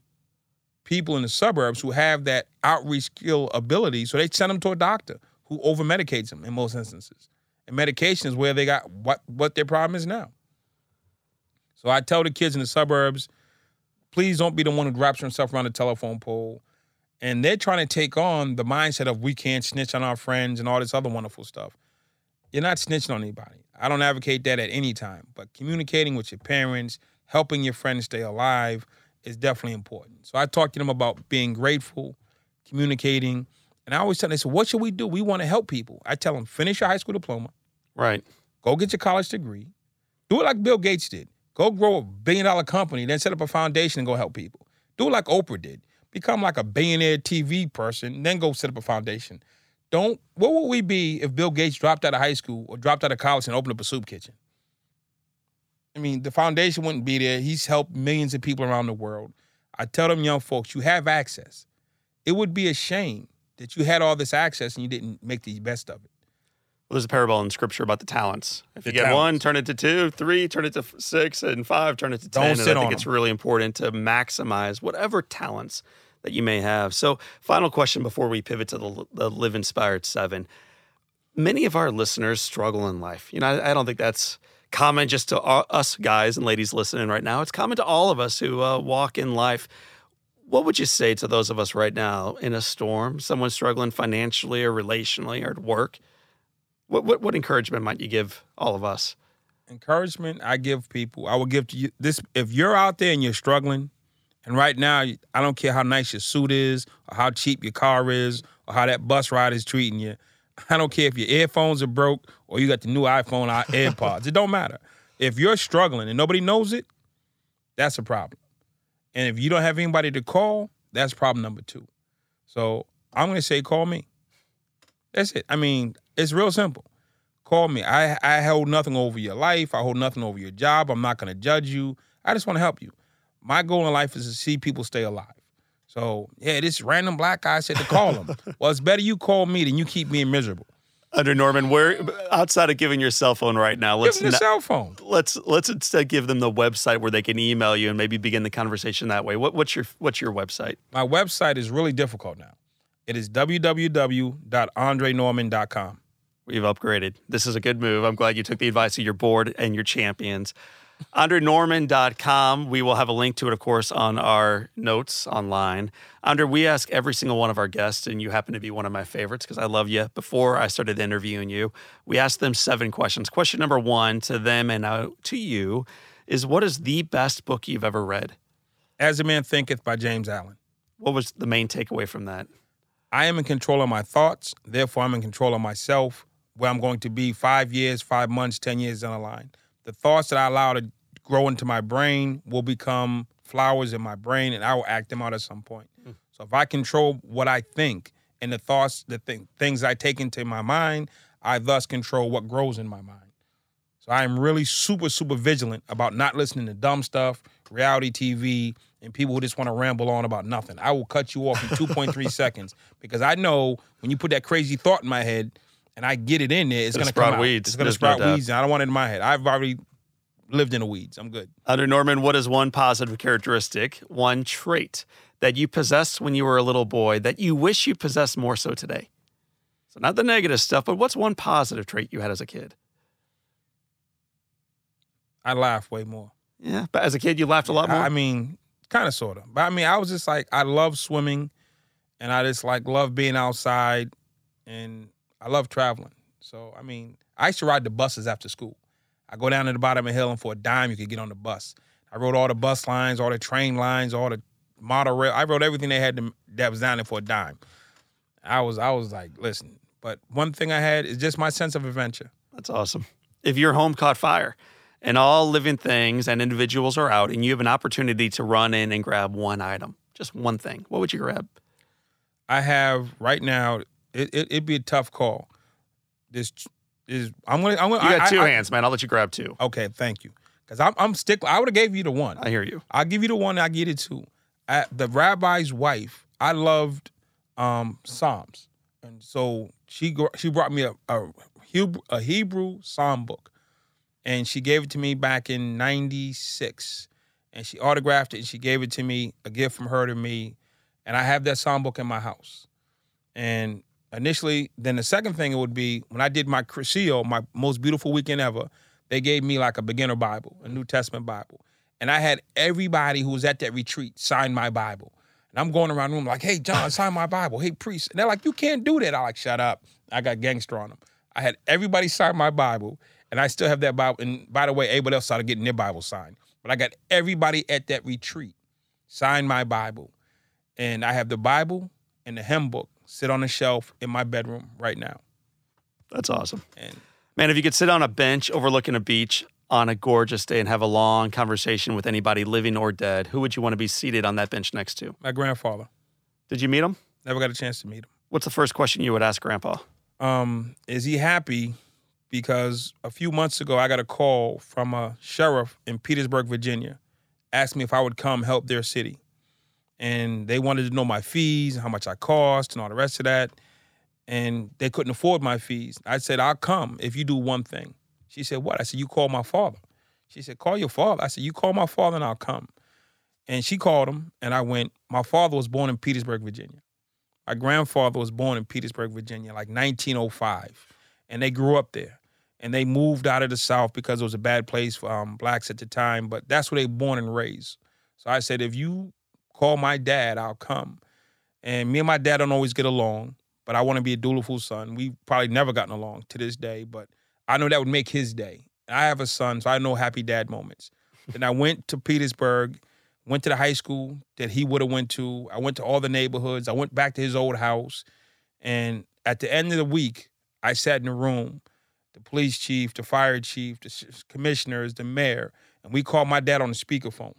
people in the suburbs who have that outreach skill ability, so they send them to a doctor who over-medicates them in most instances. And medication is where they got what, what their problem is now. So I tell the kids in the suburbs, please don't be the one who wraps himself around a telephone pole. And they're trying to take on the mindset of we can't snitch on our friends and all this other wonderful stuff. You're not snitching on anybody. I don't advocate that at any time. But communicating with your parents, helping your friends stay alive is definitely important. So I talk to them about being grateful, communicating. And I always tell them, they say, what should we do? We want to help people. I tell them, finish your high school diploma. Right. Go get your college degree. Do it like Bill Gates did. Go grow a billion-dollar company, then set up a foundation and go help people. Do it like Oprah did. Become like a billionaire T V person, then go set up a foundation. Don't, what would we be if Bill Gates dropped out of high school or dropped out of college and opened up a soup kitchen? I mean, the foundation wouldn't be there. He's helped millions of people around the world. I tell them young folks, you have access. It would be a shame that you had all this access and you didn't make the best of it. Well, there's a parable in Scripture about the talents. If you get one, turn it to two, three, turn it to six, and five, turn it to ten. And I think it's really important to maximize whatever talents that you may have. So final question before we pivot to the, the Live Inspired Seven. Many of our listeners struggle in life. You know, I, I don't think that's common just to all, us guys and ladies listening right now. It's common to all of us who uh, walk in life. What would you say to those of us right now in a storm, someone struggling financially or relationally or at work? What, what, what encouragement might you give all of us? Encouragement I give people. I will give to you this. If you're out there and you're struggling, and right now, I don't care how nice your suit is or how cheap your car is or how that bus ride is treating you. I don't care if your earphones are broke or you got the new iPhone or AirPods. It don't matter. If you're struggling and nobody knows it, that's a problem. And if you don't have anybody to call, that's problem number two. So I'm going to say call me. That's it. I mean, it's real simple. Call me. I, I hold nothing over your life. I hold nothing over your job. I'm not going to judge you. I just want to help you. My goal in life is to see people stay alive. So, yeah, this random black guy said to call him. Well, it's better you call me than you keep being miserable. Andre Norman, we're outside of giving your cell phone right now. Let's give them the cell phone. Let's let's instead give them the website where they can email you and maybe begin the conversation that way. What, what's your what's your website? My website is really difficult now. It is w w w dot andre norman dot com. We've upgraded. This is a good move. I'm glad you took the advice of your board and your champions. Andre Norman dot com. We will have a link to it, of course, on our notes online. Andre, we ask every single one of our guests, and you happen to be one of my favorites because I love you. Before I started interviewing you, we asked them seven questions. Question number one to them and to you is, what is the best book you've ever read? As a Man Thinketh by James Allen. What was the main takeaway from that? I am in control of my thoughts. Therefore, I'm in control of myself, where I'm going to be five years, five months, ten years down the line. The thoughts that I allow to grow into my brain will become flowers in my brain, and I will act them out at some point. Mm. So if I control what I think and the thoughts, the th- things I take into my mind, I thus control what grows in my mind. So I am really super, super vigilant about not listening to dumb stuff, reality T V, and people who just want to ramble on about nothing. I will cut you off in two point three seconds, because I know when you put that crazy thought in my head and I get it in there, it's going to come out. Weeds. It's going to sprout weeds, and I don't want it in my head. I've already lived in the weeds. I'm good. Under Norman, what is one positive characteristic, one trait that you possessed when you were a little boy that you wish you possessed more so today? So not the negative stuff, but what's one positive trait you had as a kid? I laugh way more. Yeah, but as a kid, you laughed a lot more? I mean, kind of, sort of. But I mean, I was just like, I love swimming, and I just like love being outside, and I love traveling. So, I mean, I used to ride the buses after school. I go down to the bottom of the hill, and for a dime, you could get on the bus. I rode all the bus lines, all the train lines, all the monorail. I rode everything they had to, that was down there for a dime. I was, I was like, listen. But one thing I had is just my sense of adventure. That's awesome. If your home caught fire, and all living things and individuals are out, and you have an opportunity to run in and grab one item, just one thing, what would you grab? I have right now, it, it, it'd be a tough call. This is, I'm gonna, I'm gonna, you got I, two I, hands, I, man. I'll let you grab two. Okay, thank you. Because I'm, I'm stick. I would have gave you the one. I hear you. I'll give you the one. I get it too. I, the rabbi's wife, I loved um, Psalms, and so she she brought me a a Hebrew, a Hebrew psalm book. And she gave it to me back in ninety-six. And she autographed it, and she gave it to me, a gift from her to me. And I have that psalm book in my house. And initially, then the second thing it would be, when I did my Cursillo, my most beautiful weekend ever, they gave me like a beginner Bible, a New Testament Bible. And I had everybody who was at that retreat sign my Bible. And I'm going around the room like, hey, John, sign my Bible. Hey, priest. And they're like, you can't do that. I'm like, shut up. I got gangster on them. I had everybody sign my Bible. And I still have that Bible. And by the way, everybody else started getting their Bible signed. But I got everybody at that retreat signed my Bible. And I have the Bible and the hymn book sit on a shelf in my bedroom right now. That's awesome. And man, if you could sit on a bench overlooking a beach on a gorgeous day and have a long conversation with anybody living or dead, who would you want to be seated on that bench next to? My grandfather. Did you meet him? Never got a chance to meet him. What's the first question you would ask Grandpa? Um, is he happy? Because a few months ago, I got a call from a sheriff in Petersburg, Virginia, asked me if I would come help their city. And they wanted to know my fees, how much I cost, and all the rest of that. And they couldn't afford my fees. I said, I'll come if you do one thing. She said, what? I said, you call my father. She said, call your father. I said, you call my father and I'll come. And she called him, and I went. My father was born in Petersburg, Virginia. My grandfather was born in Petersburg, Virginia, like nineteen oh five. And they grew up there. And they moved out of the South because it was a bad place for um, blacks at the time. But that's where they were born and raised. So I said, if you call my dad, I'll come. And me and my dad don't always get along, but I want to be a dutiful son. We've probably never gotten along to this day, but I know that would make his day. And I have a son, so I know happy dad moments. Then I went to Petersburg, went to the high school that he would have went to. I went to all the neighborhoods. I went back to his old house. And at the end of the week, I sat in a room, the police chief, the fire chief, the commissioners, the mayor, and we called my dad on the speakerphone.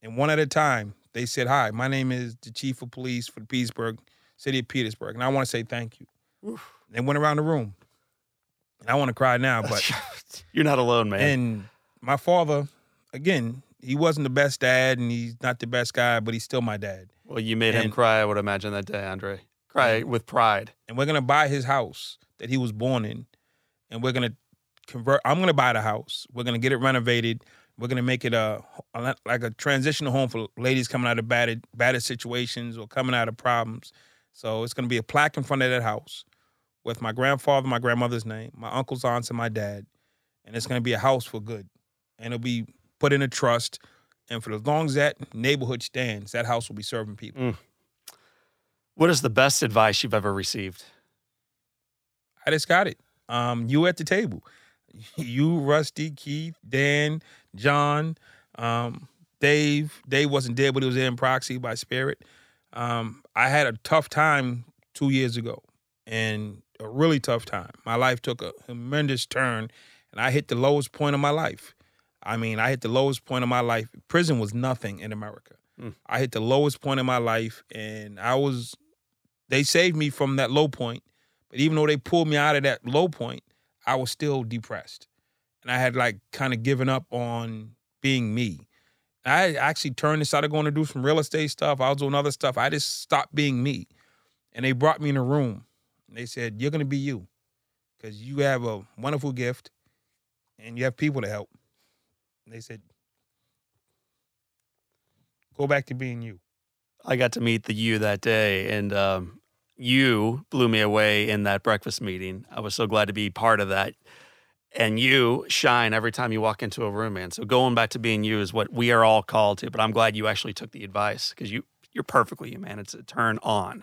And one at a time, they said, hi, my name is the chief of police for the Petersburg, city of Petersburg, and I want to say thank you. Oof. They went around the room. And I want to cry now, but... You're not alone, man. And my father, again, he wasn't the best dad, and he's not the best guy, but he's still my dad. Well, you made and, him cry, I would imagine, that day, Andre. Cry with pride. And we're going to buy his house that he was born in. And we're going to convert. I'm going to buy the house. We're going to get it renovated. We're going to make it a, a like a transitional home for ladies coming out of battered, battered situations or coming out of problems. So it's going to be a plaque in front of that house with my grandfather, my grandmother's name, my uncles, aunts, and my dad. And it's going to be a house for good. And it'll be put in a trust. And for as long as that neighborhood stands, that house will be serving people. Mm. What is the best advice you've ever received? I just got it. Um, you at the table. You, Rusty, Keith, Dan, John, um, Dave. Dave wasn't dead, but he was in proxy by spirit. Um, I had a tough time two years ago, and a really tough time. My life took a tremendous turn, and I hit the lowest point of my life. I mean, I hit the lowest point of my life. Prison was nothing in America. Mm. I hit the lowest point of my life, and I was, they saved me from that low point, but even though they pulled me out of that low point, I was still depressed. And I had, like, kind of given up on being me. I actually turned and started going to do some real estate stuff. I was doing other stuff. I just stopped being me. And they brought me in a room. And they said, you're going to be you because you have a wonderful gift and you have people to help. And they said, go back to being you. I got to meet the you that day, and um, you blew me away in that breakfast meeting. I was so glad to be part of that. And you shine every time you walk into a room, man. So going back to being you is what we are all called to. But I'm glad you actually took the advice because you, you're perfectly you, man. It's a turn on.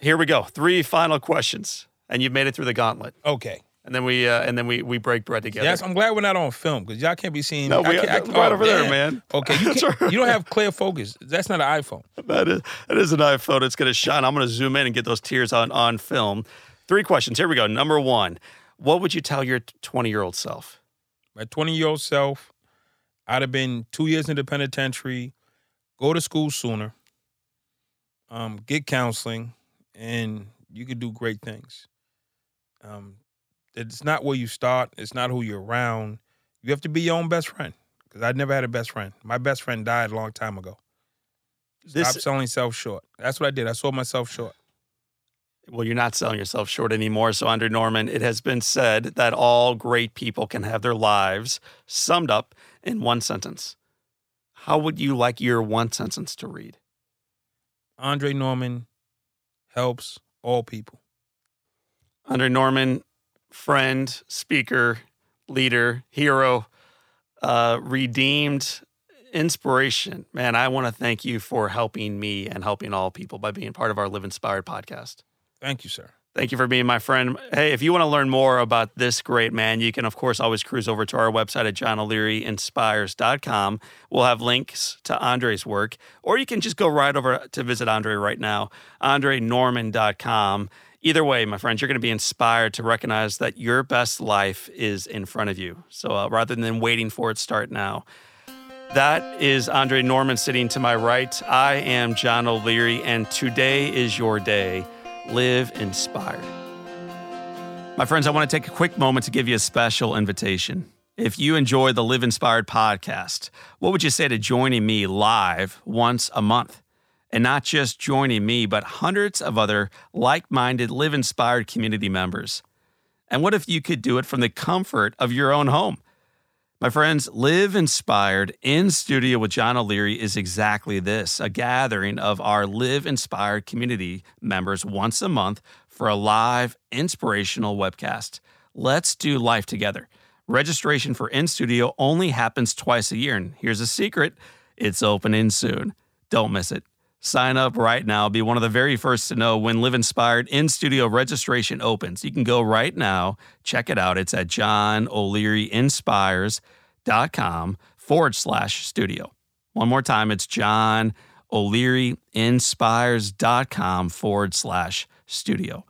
Here we go. Three final questions, and you've made it through the gauntlet. Okay. And then we uh, and then we we break bread together. Yes, I'm glad we're not on film because y'all can't be seeing. No, we, I can't, I, right oh, over man. there, man. Okay, you, you don't have clear focus. That's not an iPhone. That is that is an iPhone. It's gonna shine. I'm gonna zoom in and get those tears on on film. Three questions. Here we go. Number one. What would you tell your twenty-year-old self? My twenty-year-old self, I'd have been two years in the penitentiary, go to school sooner, um, get counseling, and you could do great things. Um, it's not where you start. It's not who you're around. You have to be your own best friend because I never had a best friend. My best friend died a long time ago. This... Stop selling yourself short. That's what I did. I sold myself short. Well, you're not selling yourself short anymore. So, Andre Norman, it has been said that all great people can have their lives summed up in one sentence. How would you like your one sentence to read? Andre Norman helps all people. Andre Norman, friend, speaker, leader, hero, uh, redeemed inspiration. Man, I want to thank you for helping me and helping all people by being part of our Live Inspired podcast. Thank you, sir. Thank you for being my friend. Hey, if you want to learn more about this great man, you can, of course, always cruise over to our website at John O'Leary Inspires dot com. We'll have links to Andre's work, or you can just go right over to visit Andre right now, Andre Norman dot com. Either way, my friends, you're going to be inspired to recognize that your best life is in front of you. So uh, rather than waiting for it, start now. That is Andre Norman sitting to my right. I am John O'Leary, and today is your day. Live inspired. My friends, I want to take a quick moment to give you a special invitation. If you enjoy the Live Inspired podcast, what would you say to joining me live once a month? And not just joining me, but hundreds of other like-minded Live Inspired community members. And what if you could do it from the comfort of your own home? My friends, Live Inspired in Studio with John O'Leary is exactly this, a gathering of our Live Inspired community members once a month for a live inspirational webcast. Let's do life together. Registration for In Studio only happens twice a year, and here's a secret, it's opening soon. Don't miss it. Sign up right now. Be one of the very first to know when Live Inspired In Studio registration opens. You can go right now. Check it out. It's at John O'Leary Inspires dot com forward slash studio. One more time, it's John O'Leary Inspires dot com forward slash studio.